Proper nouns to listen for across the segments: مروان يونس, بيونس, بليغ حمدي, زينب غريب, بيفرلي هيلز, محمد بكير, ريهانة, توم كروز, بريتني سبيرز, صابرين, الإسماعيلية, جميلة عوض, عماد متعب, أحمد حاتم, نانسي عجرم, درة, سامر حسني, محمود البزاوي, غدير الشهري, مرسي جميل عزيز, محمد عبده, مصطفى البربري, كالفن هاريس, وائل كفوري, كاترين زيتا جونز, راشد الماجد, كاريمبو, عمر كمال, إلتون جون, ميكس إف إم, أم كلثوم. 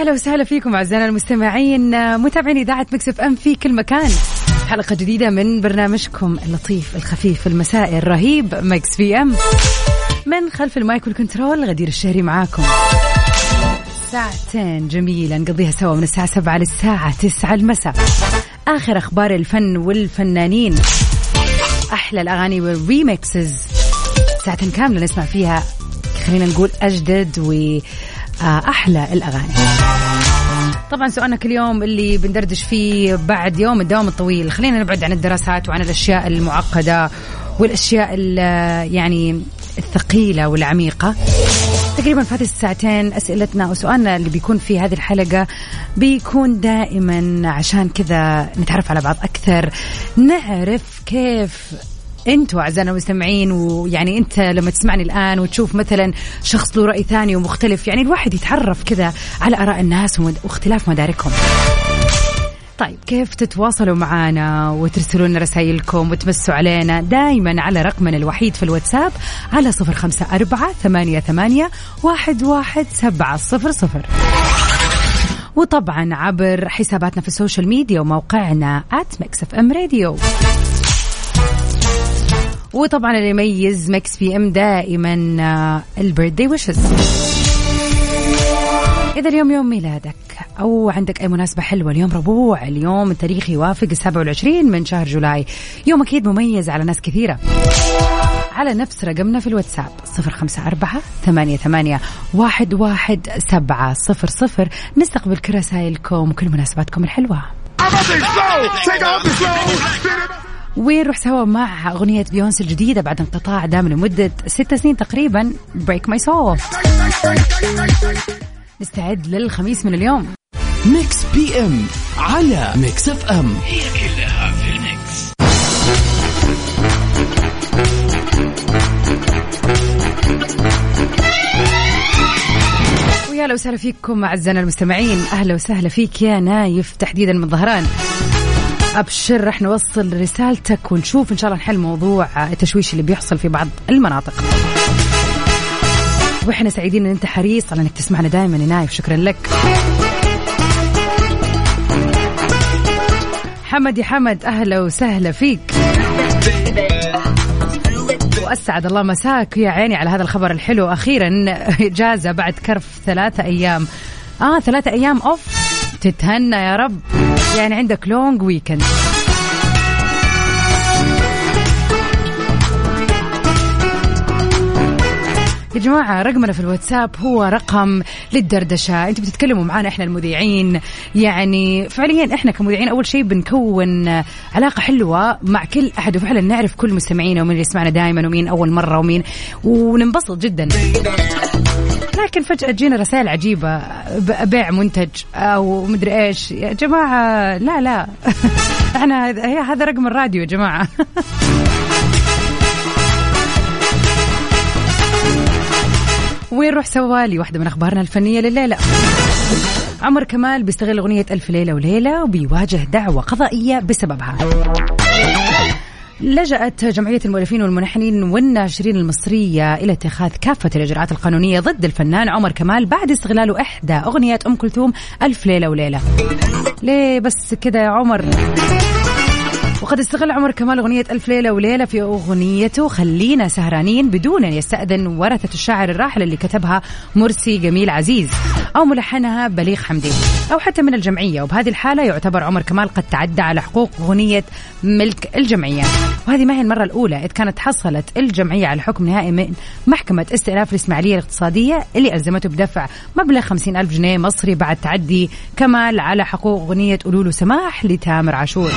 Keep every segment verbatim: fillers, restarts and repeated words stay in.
أهلا وسهلا فيكم أعزائنا المستمعين متابعين إذاعة مكس إف إم في كل مكان. حلقة جديدة من برنامجكم اللطيف الخفيف المسائي الرهيب مكس إف إم، من خلف المايك والكنترول غدير الشهري معاكم. ساعتين جميلة نقضيها سوا من الساعة سبعة للساعة تسعة المساء، آخر أخبار الفن والفنانين، أحلى الأغاني والريمكسز، ساعتين كاملة نسمع فيها خلينا نقول أجدد و أحلى الأغاني. طبعا سؤالنا كل يوم اللي بندردش فيه بعد يوم الدوام الطويل، خلينا نبعد عن الدراسات وعن الأشياء المعقدة والأشياء يعني الثقيلة والعميقة. تقريبا في هذه الساعتين أسئلتنا وسؤالنا اللي بيكون في هذه الحلقة بيكون دائما عشان كذا نتعرف على بعض أكثر، نعرف كيف أنتوا أعزائنا المستمعين. ويعني أنت لما تسمعني الآن وتشوف مثلا شخص له رأي ثاني ومختلف، يعني الواحد يتعرف كذا على آراء الناس واختلاف مداركهم. طيب كيف تتواصلوا معنا وترسلوا لنا رسائلكم وتمسوا علينا؟ دائما على رقمنا الوحيد في الواتساب على صفر خمسة أربعة ثمانية ثمانية واحد واحد سبعة صفر صفر، وطبعا عبر حساباتنا في السوشيال ميديا وموقعنا آت ميكس إف إم راديو. وطبعا اللي يميز مكس بي ام دائما البيرثدي ويشز. اذا اليوم يوم ميلادك او عندك اي مناسبه حلوه، اليوم ربوع، اليوم التاريخ يوافق سبعة وعشرين من شهر جولاي، يوم اكيد مميز على ناس كثيره. على نفس رقمنا في الواتساب صفر خمسة أربعة ثمانية ثمانية واحد واحد سبعة صفر صفر، نستقبل كل رسائلكم وكل مناسباتكم الحلوه. ونروح سوا مع أغنية بيونس الجديدة بعد انقطاع دام لمدة ست سنين تقريبا، Break My Soul. نستعد للخميس من اليوم. ميكس بي ام على ميكس اف ام، هي كلها في الميكس. ويا لو سهلا فيكم أعزائنا المستمعين، أهلا وسهلا فيك يا نايف تحديدا من ظهران. أبشر رح نوصل رسالتك ونشوف إن شاء الله نحل موضوع التشويش اللي بيحصل في بعض المناطق، وإحنا سعيدين إن أنت حريص على إنك تسمعنا دائما يا نايف، شكرا لك. حمد يا حمد أهلا وسهلا فيك، وأسعد الله مساك يا عيني على هذا الخبر الحلو، أخيرا إجازة بعد كرف ثلاثة أيام آه ثلاثة أيام أوف، تتهنى يا رب، يعني عندك لونج ويكند. يا جماعة رقمنا في الواتساب هو رقم للدردشة، انتوا بتتكلموا معانا احنا المذيعين، يعني فعليا احنا كمذيعين اول شيء بنكون علاقة حلوة مع كل احد، وفعلا نعرف كل مستمعينا ومين يسمعنا دائما ومين اول مرة ومين، وننبسط جدا. لكن فجأة جينا رسائل عجيبة، بيع منتج أو مدري إيش، يا جماعة لا لا إحنا هي هذا رقم الراديو يا جماعة. ونروح سوالي واحدة من أخبارنا الفنية لليلة. عمر كمال بيستغل أغنية ألف ليلة وليلة وبيواجه دعوة قضائية بسببها. لجأت جمعية المؤلفين والملحنين والناشرين المصرية إلى اتخاذ كافة الإجراءات القانونية ضد الفنان عمر كمال بعد استغلاله إحدى أغنية أم كلثوم ألف ليلة وليلة. ليه بس كده يا عمر؟ وقد استغل عمر كمال أغنية ألف ليلة وليلة في أغنيته خلينا سهرانين بدون أن يستأذن ورثة الشاعر الراحل اللي كتبها مرسي جميل عزيز أو ملحنها بليغ حمدي أو حتى من الجمعية، وبهذه الحالة يعتبر عمر كمال قد تعدى على حقوق أغنية ملك الجمعية. وهذه ما هي المرة الأولى إذ كانت حصلت الجمعية على حكم نهائي من محكمة استئلاف الإسماعيلية الاقتصادية اللي ألزمته بدفع مبلغ خمسين ألف جنيه مصري بعد تعدي كمال على حقوق أغنية قولوله سماح لتامر عاشور.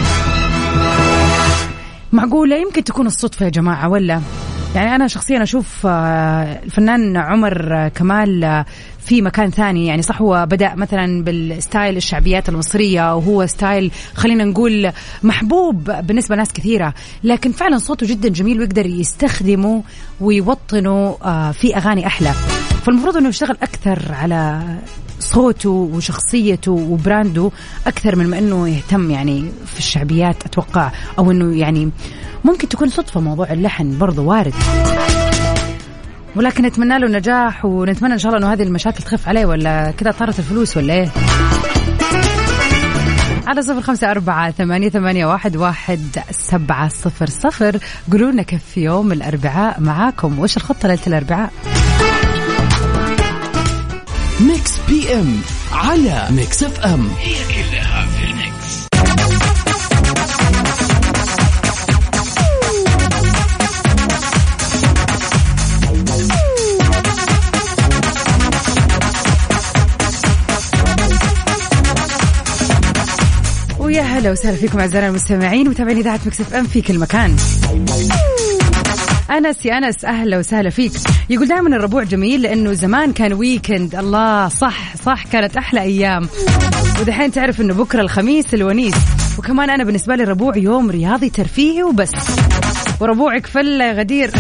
معقولة يمكن تكون الصدفة يا جماعة ولا؟ يعني أنا شخصيا أشوف الفنان عمر كمال في مكان ثاني، يعني صح هو بدأ مثلا بالستايل الشعبيات المصرية وهو ستايل خلينا نقول محبوب بالنسبة لناس كثيرة، لكن فعلا صوته جدا جميل ويقدر يستخدمه ويوطنه في أغاني أحلى، فالمفروض أنه يشتغل أكثر على صوته وشخصيته وبرانده أكثر من ما أنه يهتم يعني في الشعبيات أتوقع، أو أنه يعني ممكن تكون صدفة موضوع اللحن برضو وارد، ولكن نتمنى له نجاح ونتمنى إن شاء الله أنه هذه المشاكل تخف عليه ولا كده طارت الفلوس ولا إيه. على صفر خمسة أربعة ثمانية ثمانية واحد واحد سبعة صفر صفر قولوا لنا كيف في يوم الأربعاء معاكم وإيش الخطة ليلة الأربعاء. ميكس بي ام على ميكس اف ام، هي كلها في الميكس. ويا هلا وسهلا فيكم اعزائي المستمعين ومتابعين اذاعه ميكس اف ام في كل مكان. أنس يا أنس أهلا وسهلا فيك. يقول دائما الربوع جميل لأنه زمان كان ويكند. الله صح صح كانت أحلى أيام، ودحين تعرف أنه بكرة الخميس الونيس، وكمان أنا بالنسبة لي الربوع يوم رياضي ترفيهي وبس. وربوعك فلة يا غدير.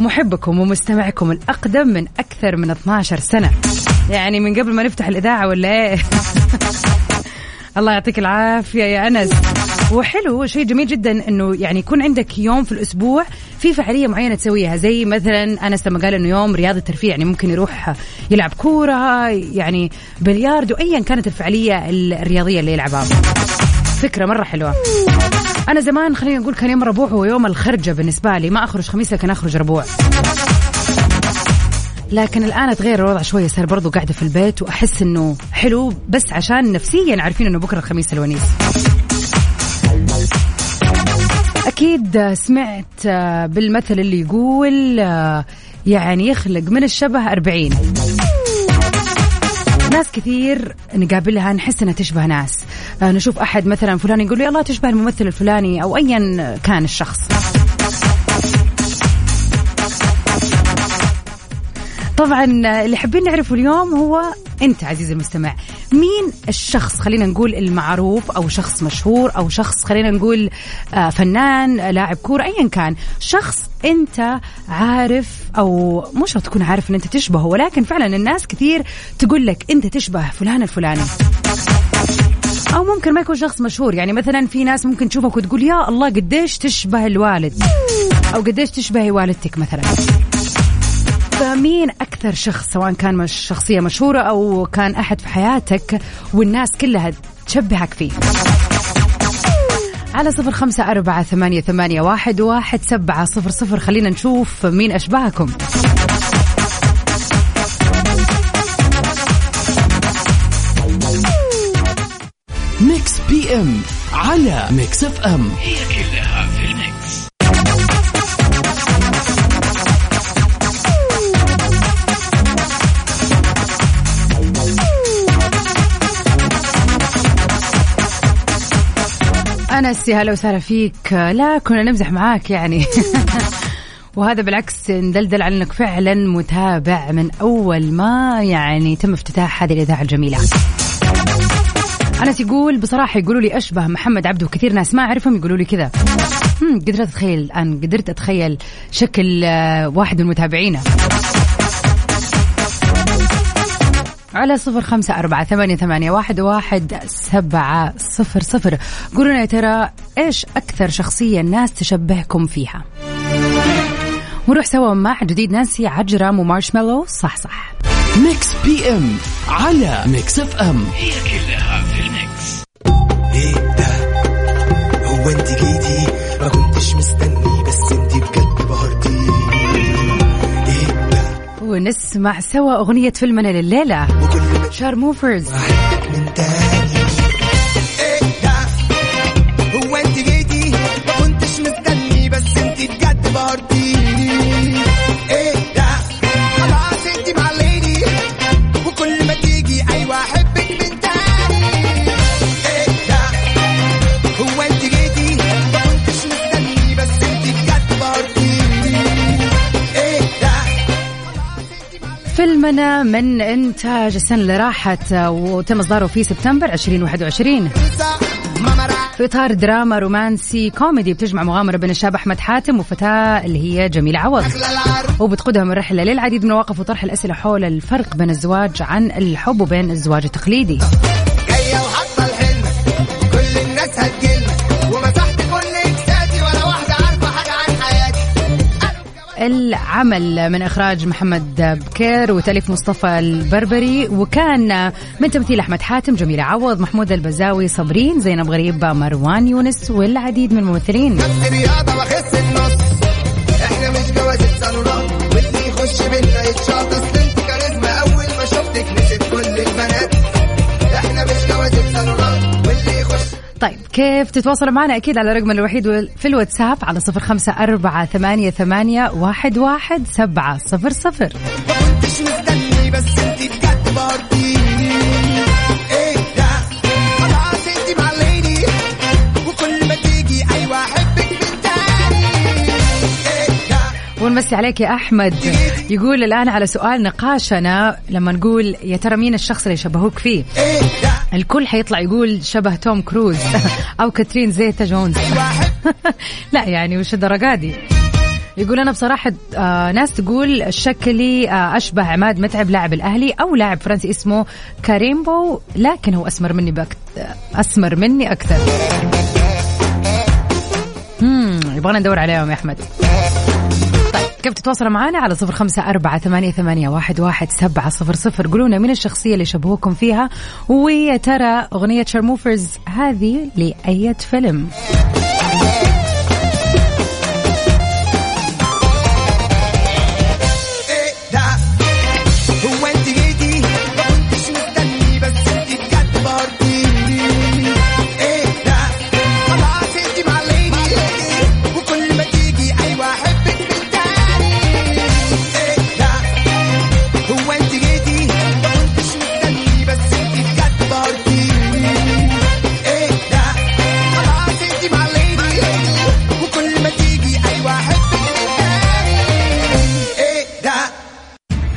محبكم ومستمعكم الأقدم من أكثر من اثنتي عشرة سنة، يعني من قبل ما نفتح الإذاعة ولا إيه. الله يعطيك العافية يا أنس. وحلو شيء جميل جدا انه يعني يكون عندك يوم في الاسبوع في فعاليه معينه تسويها، زي مثلا انس لما قال انه يوم رياضي ترفيه، يعني ممكن يروح يلعب كوره يعني بلياردو ايا كانت الفعاليه الرياضيه اللي يلعبها. فكره مره حلوه. انا زمان خلينا نقول كان يوم ربوع هو يوم الخرجه بالنسبه لي، ما اخرج خميس لكن اخرج ربوع، لكن الآن تغير الوضع شوية، صار برضو قاعدة في البيت وأحس إنه حلو بس عشان نفسيا عارفين إنه بكرة الخميس الونيس. أكيد سمعت بالمثل اللي يقول يعني يخلق من الشبه أربعين. ناس كثير نقابلها نحس أنها تشبه ناس، نشوف أحد مثلا فلان يقول لي الله تشبه الممثل الفلاني أو أيا كان الشخص. طبعا اللي حابين نعرفه اليوم هو أنت عزيزي المستمع، مين الشخص خلينا نقول المعروف أو شخص مشهور أو شخص خلينا نقول فنان لاعب كورة أيا كان، شخص أنت عارف أو مش راح تكون عارف أن أنت تشبهه، ولكن فعلا الناس كثير تقول لك أنت تشبه فلان الفلاني. أو ممكن ما يكون شخص مشهور، يعني مثلا في ناس ممكن تشوفك وتقول يا الله قديش تشبه الوالد أو قديش تشبه والدتك مثلا. مين أكثر شخص سواء كان مش شخصية مشهورة أو كان أحد في حياتك والناس كلها تشبهك فيه؟ على صفر خمسة أربعة ثمانية ثمانية واحد واحد سبعة صفر صفر خلينا نشوف مين أشبهكم. ميكس بي أم على ميكس أف أم، هي كلها في الميكس. أنس هلا وسهلا فيك. لا كنا نمزح معاك يعني. وهذا بالعكس ندلدل على أنك فعلا متابع من أول ما يعني تم افتتاح هذه الإذاعة الجميلة. أنس يقول بصراحة يقولوا لي أشبه محمد عبده، كثير ناس ما أعرفهم يقولوا لي كذا. هم قدرت أتخيل الآن، قدرت أتخيل شكل واحد من متابعينا. على صفر خمسة أربعة ثمانية ثمانية واحد واحد سبعة صفر صفر قولوا لنا ترى إيش أكثر شخصية الناس تشبهكم فيها. ونروح سوا مع جديد نانسي عجرم ومارشميلو. صح صح ميكس بي أم على ميكس أف أم، هي كلها في الميكس. وانت جيتي ما كنتش مستني بس انت بجد بهرتيني. ونسمع سوا أغنية فيلمنا لليلة شار موفرز. فيلمنا من إنتاج السنة اللي راحت وتم إصداره في سبتمبر ألفين وواحد وعشرين في إطار دراما رومانسي كوميدي بتجمع مغامرة بين الشاب أحمد حاتم وفتاة اللي هي جميلة عوض، وبتقودهم الرحلة للعديد من المواقف وطرح الأسئلة حول الفرق بين الزواج عن الحب وبين الزواج التقليدي. العمل من إخراج محمد بكير وتأليف مصطفى البربري، وكان من تمثيل أحمد حاتم، جميلة عوض، محمود البزاوي، صابرين، زينب غريب، مروان يونس والعديد من الممثلين. طيب كيف تتواصلوا معنا؟ أكيد على رقمنا الوحيد في الواتساب على صفر خمسة أربعة ثمانية ثمانية واحد واحد سبعة صفر صفر. ونمسي عليك يا أحمد، يقول الآن على سؤال نقاشنا لما نقول يا ترى مين الشخص اللي يشبهوك فيه؟ الكل حيطلع يقول شبه توم كروز أو كاترين زيتا جونز. لا يعني وش الدرجة دي؟ يقول أنا بصراحة آه ناس تقول شكلي آه أشبه عماد متعب لاعب الأهلي أو لاعب فرنسي اسمه كاريمبو، لكن هو أسمر مني بأكت... أسمر مني أكثر. هم يبغانا ندور عليهم يا أحمد. كيف تتواصل معنا؟ على صفر خمسة أربعة ثمانية ثمانية واحد واحد سبعة صفر صفر. قولونا من الشخصية اللي شبهوكم فيها، ويا ترى أغنية شارموفرز هذه لأية فيلم؟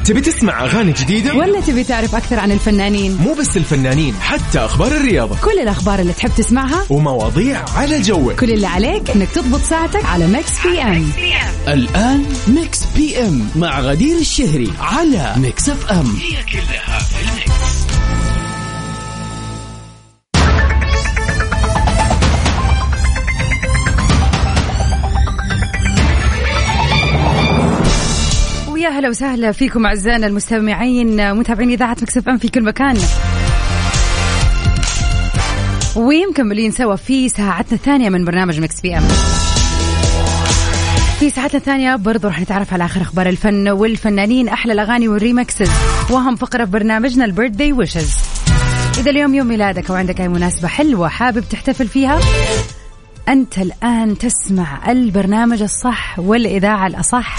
تبي تسمع أغاني جديدة؟ ولا تبي تعرف أكثر عن الفنانين؟ مو بس الفنانين، حتى أخبار الرياضة، كل الأخبار اللي تحب تسمعها ومواضيع على جوك. كل اللي عليك إنك تضبط ساعتك على ميكس بي أم. الآن ميكس بي أم مع غدير الشهري على ميكس أف أم، هي كلها في الميكس. أهلا وسهلا فيكم أعزائنا المستمعين متابعين إذاعة مكسف أم في كل مكان، ومكملين سوا في ساعتنا الثانية من برنامج مكس بي أم. في ساعتنا الثانية برضو رح نتعرف على آخر أخبار الفن والفنانين، أحلى الأغاني والريمكسز، وأهم فقرة في برنامجنا البيرثدي ويشز. إذا اليوم يوم ميلادك وعندك أي مناسبة حلوة حابب تحتفل فيها، أنت الآن تسمع البرنامج الصح والإذاعة الأصح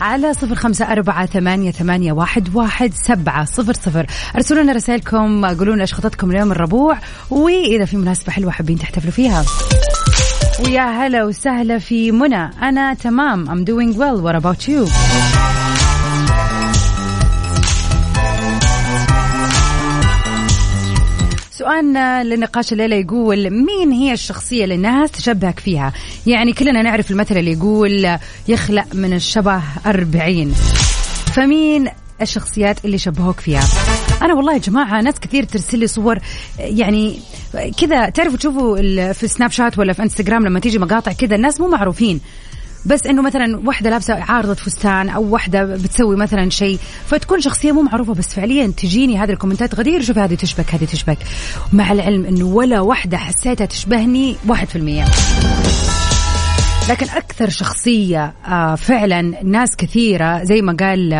على صفر خمسة أربعة ثمانية ثمانية واحد واحد سبعة صفر صفر. أرسلوا لنا رسائلكم، قولوا لنا إيش خططكم اليوم الربوع، وإذا في مناسبة حلوة حابين تحتفلوا فيها. ويا هلا وسهلا في منى. أنا تمام، I'm doing well, what about you؟ سؤالنا للنقاش الليلة يقول مين هي الشخصية اللي الناس تشبهك فيها؟ يعني كلنا نعرف المثل اللي يقول يخلق من الشبه أربعين، فمين الشخصيات اللي شبهوك فيها؟ أنا والله يا جماعة ناس كثير ترسلي صور، يعني كذا تعرفوا تشوفوا في سناب شات ولا في انستغرام لما تيجي مقاطع كذا الناس مو معروفين، بس انه مثلا واحده لابسه عارضه فستان او واحده بتسوي مثلا شيء فتكون شخصيه مو معروفه، بس فعليا تجيني هذه الكومنتات، غدير شوف هذه تشبك هذه تشبك، مع العلم انه ولا واحده حسيتها تشبهني واحد بالمية. لكن اكثر شخصيه فعلا ناس كثيره زي ما قال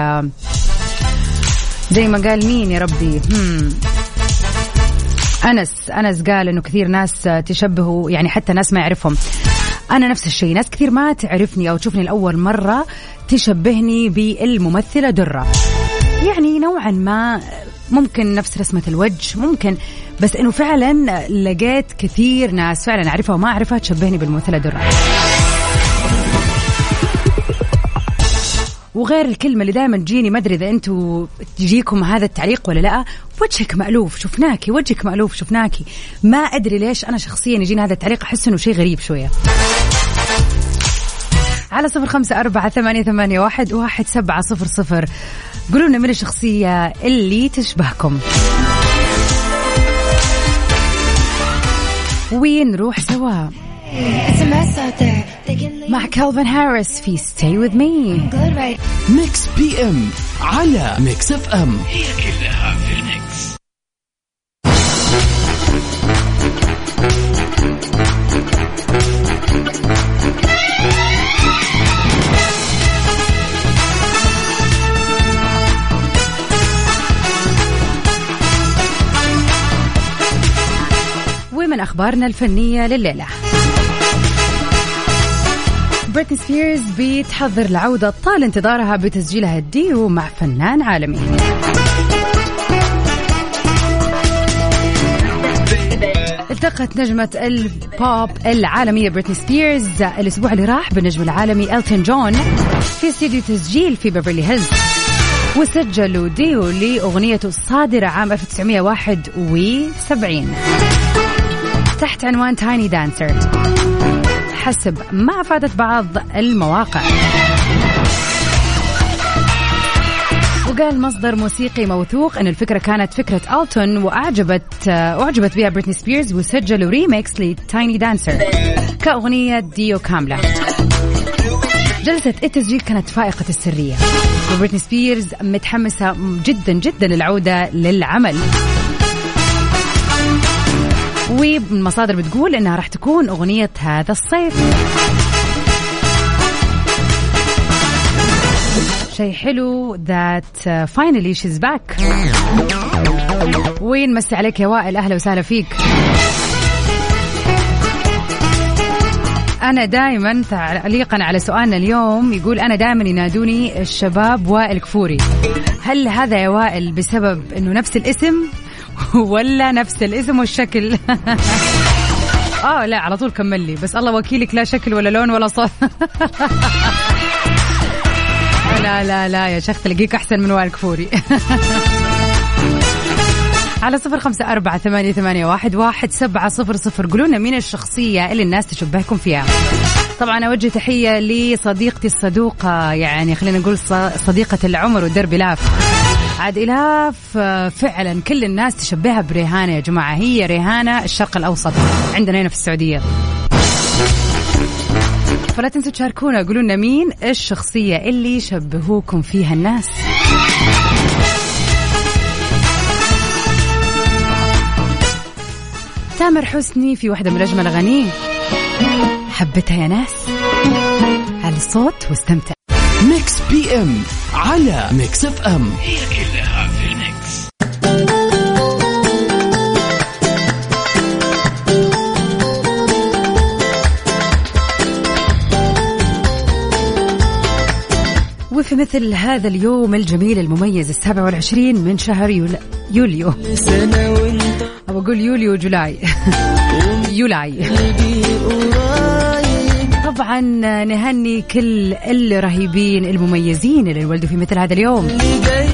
زي ما قال مين يا ربي هم أنس أنس قال إنه كثير ناس تشبهوا، يعني حتى ناس ما يعرفهم. أنا نفس الشيء، ناس كثير ما تعرفني أو تشوفني الأول مرة تشبهني بالممثلة درة، يعني نوعا ما ممكن نفس رسمة الوجه ممكن، بس إنه فعلا لقيت كثير ناس فعلا أعرفها وما أعرفها تشبهني بالممثلة درة. وغير الكلمة اللي دائما تجيني، ما أدري إذا أنتوا تجيكم هذا التعليق ولا لأ، وجهك مألوف شفناكي، وجهك مألوف شفناكي. ما أدري ليش أنا شخصيا يجيني هذا التعليق، أحس إنه شيء غريب شوية. على صفر خمسة أربعة ثمانية ثمانية واحد واحد سبعة صفر صفر قولونا من الشخصية اللي تشبهكم. ونروح سوا مع كالفن هاريس في Stay With Me. ميكس بي ام على ميكس اف ام، هي كلها في الميكس. ومن أخبارنا الفنية لليلة، بريتني سبيرز بتحضر العودة طال انتظارها بتسجيلها الديو مع فنان عالمي. التقت نجمة البوب العالمية بريتني سبيرز الأسبوع اللي راح بالنجم العالمي إلتون جون في استديو تسجيل في بيفرلي هيلز، وسجلوا ديو لأغنيته الصادرة عام ألف وتسعمائة وواحد وسبعين تحت عنوان تايني دانسر حسب ما أفادت بعض المواقع. وقال مصدر موسيقي موثوق أن الفكرة كانت فكرة ألتون وأعجبت أعجبت بها بريتني سبيرز، وسجلوا ريميكس لتايني دانسر كأغنية ديو كاملة. جلسة التسجيل كانت فائقة السرية، وبريتني سبيرز متحمسة جدا جدا للعودة للعمل، والمصادر بتقول إنها راح تكون أغنية هذا الصيف. شيء حلو that finally she's back. وين مسي عليك يا وائل، أهلا وسهلا فيك. أنا دائما تعليقا على سؤالنا اليوم يقول أنا دائما ينادوني الشباب وائل كفوري، هل هذا يا وائل بسبب إنه نفس الاسم ولا نفس الاسم والشكل؟ اه لا على طول كمل لي، بس الله وكيلك لا شكل ولا لون ولا صوت. لا لا لا يا شيخ تلقيك احسن من وائل كفوري. على صفر خمسة أربعة ثمانية ثمانية واحد واحد سبعة صفر صفر قولونا مين الشخصية اللي الناس تشبهكم فيها. طبعا أوجه تحية لصديقتي الصدوقة، يعني خلينا نقول صديقة العمر ودرب لاف عاد إلاف، فعلا كل الناس تشبهها بريهانة يا جماعة، هي ريهانة الشرق الأوسط عندنا هنا في السعودية. فلا تنسوا تشاركونا قولونا مين الشخصية اللي شبهوكم فيها الناس. سامر حسني في واحدة من أجمل أغانيه حبتها يا ناس، على الصوت واستمتع. ميكس بي ام على ميكس اف ام، هي كلها في الميكس. وفي مثل هذا اليوم الجميل المميز السابع والعشرين من شهر يول... يوليو أو أقول يوليو جولاي يولاي طبعا نهني كل الرهيبين المميزين اللي انولدوا في مثل هذا اليوم.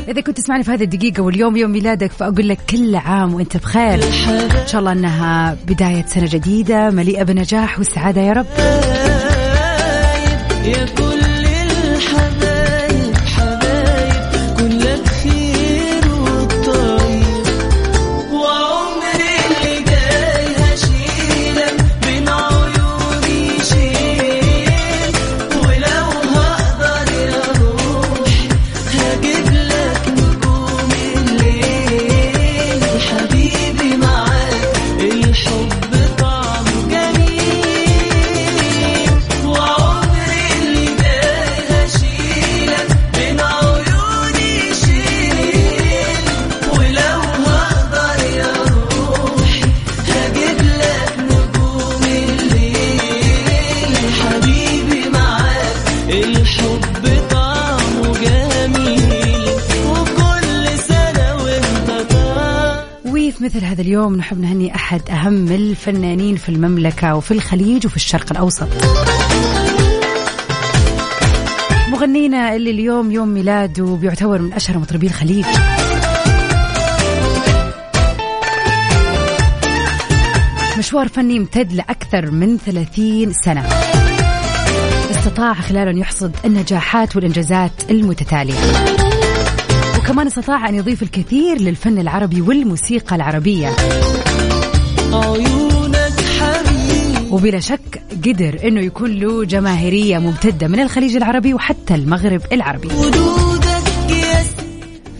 إذا كنت تسمعني في هذه الدقيقة واليوم يوم ميلادك، فأقول لك كل عام وانت بخير، إن شاء الله أنها بداية سنة جديدة مليئة بنجاح والسعادة يا رب. في مثل هذا اليوم نحب نهني أحد أهم الفنانين في المملكة وفي الخليج وفي الشرق الأوسط. مغنينا اللي اليوم يوم ميلاده بيعتبر من أشهر مطربي الخليج. مشوار فني امتد لأكثر من ثلاثين سنة، استطاع خلاله أن يحصد النجاحات والإنجازات المتتالية، وكمان استطاع أن يضيف الكثير للفن العربي والموسيقى العربية، وبلا شك قدر أنه يكون له جماهيرية ممتدة من الخليج العربي وحتى المغرب العربي.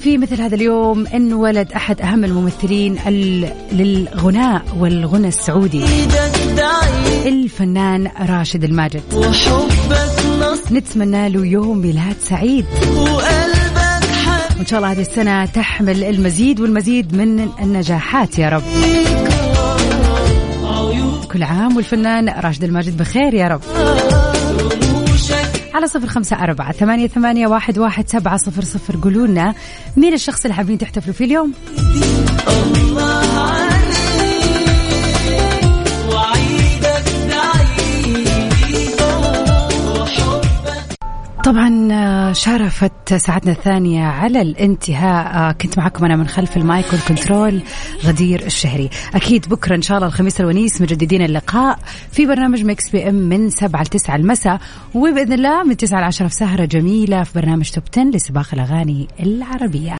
في مثل هذا اليوم انولد أحد أهم الممثلين للغناء والغنى السعودي، الفنان راشد الماجد. نتمنى له يوم ميلاد سعيد، وإن شاء الله هذه السنة تحمل المزيد والمزيد من النجاحات يا رب. كل عام والفنان راشد الماجد بخير يا رب. على صفر خمسة أربعة ثمانية ثمانية واحد واحد سبعة صفر صفر قولونا مين الشخص اللي حابين تحتفلوا فيه اليوم؟ طبعا شارفت ساعتنا الثانية على الانتهاء. كنت معكم أنا من خلف المايك والكنترول غدير الشهري. أكيد بكرة إن شاء الله الخميس الونيس مجددين اللقاء في برنامج ميكس بي أم من سبعة ل تسعة المساء، وبإذن الله من تسعة ل عشرة في سهرة جميلة في برنامج توب عشرة لسباق الأغاني العربية.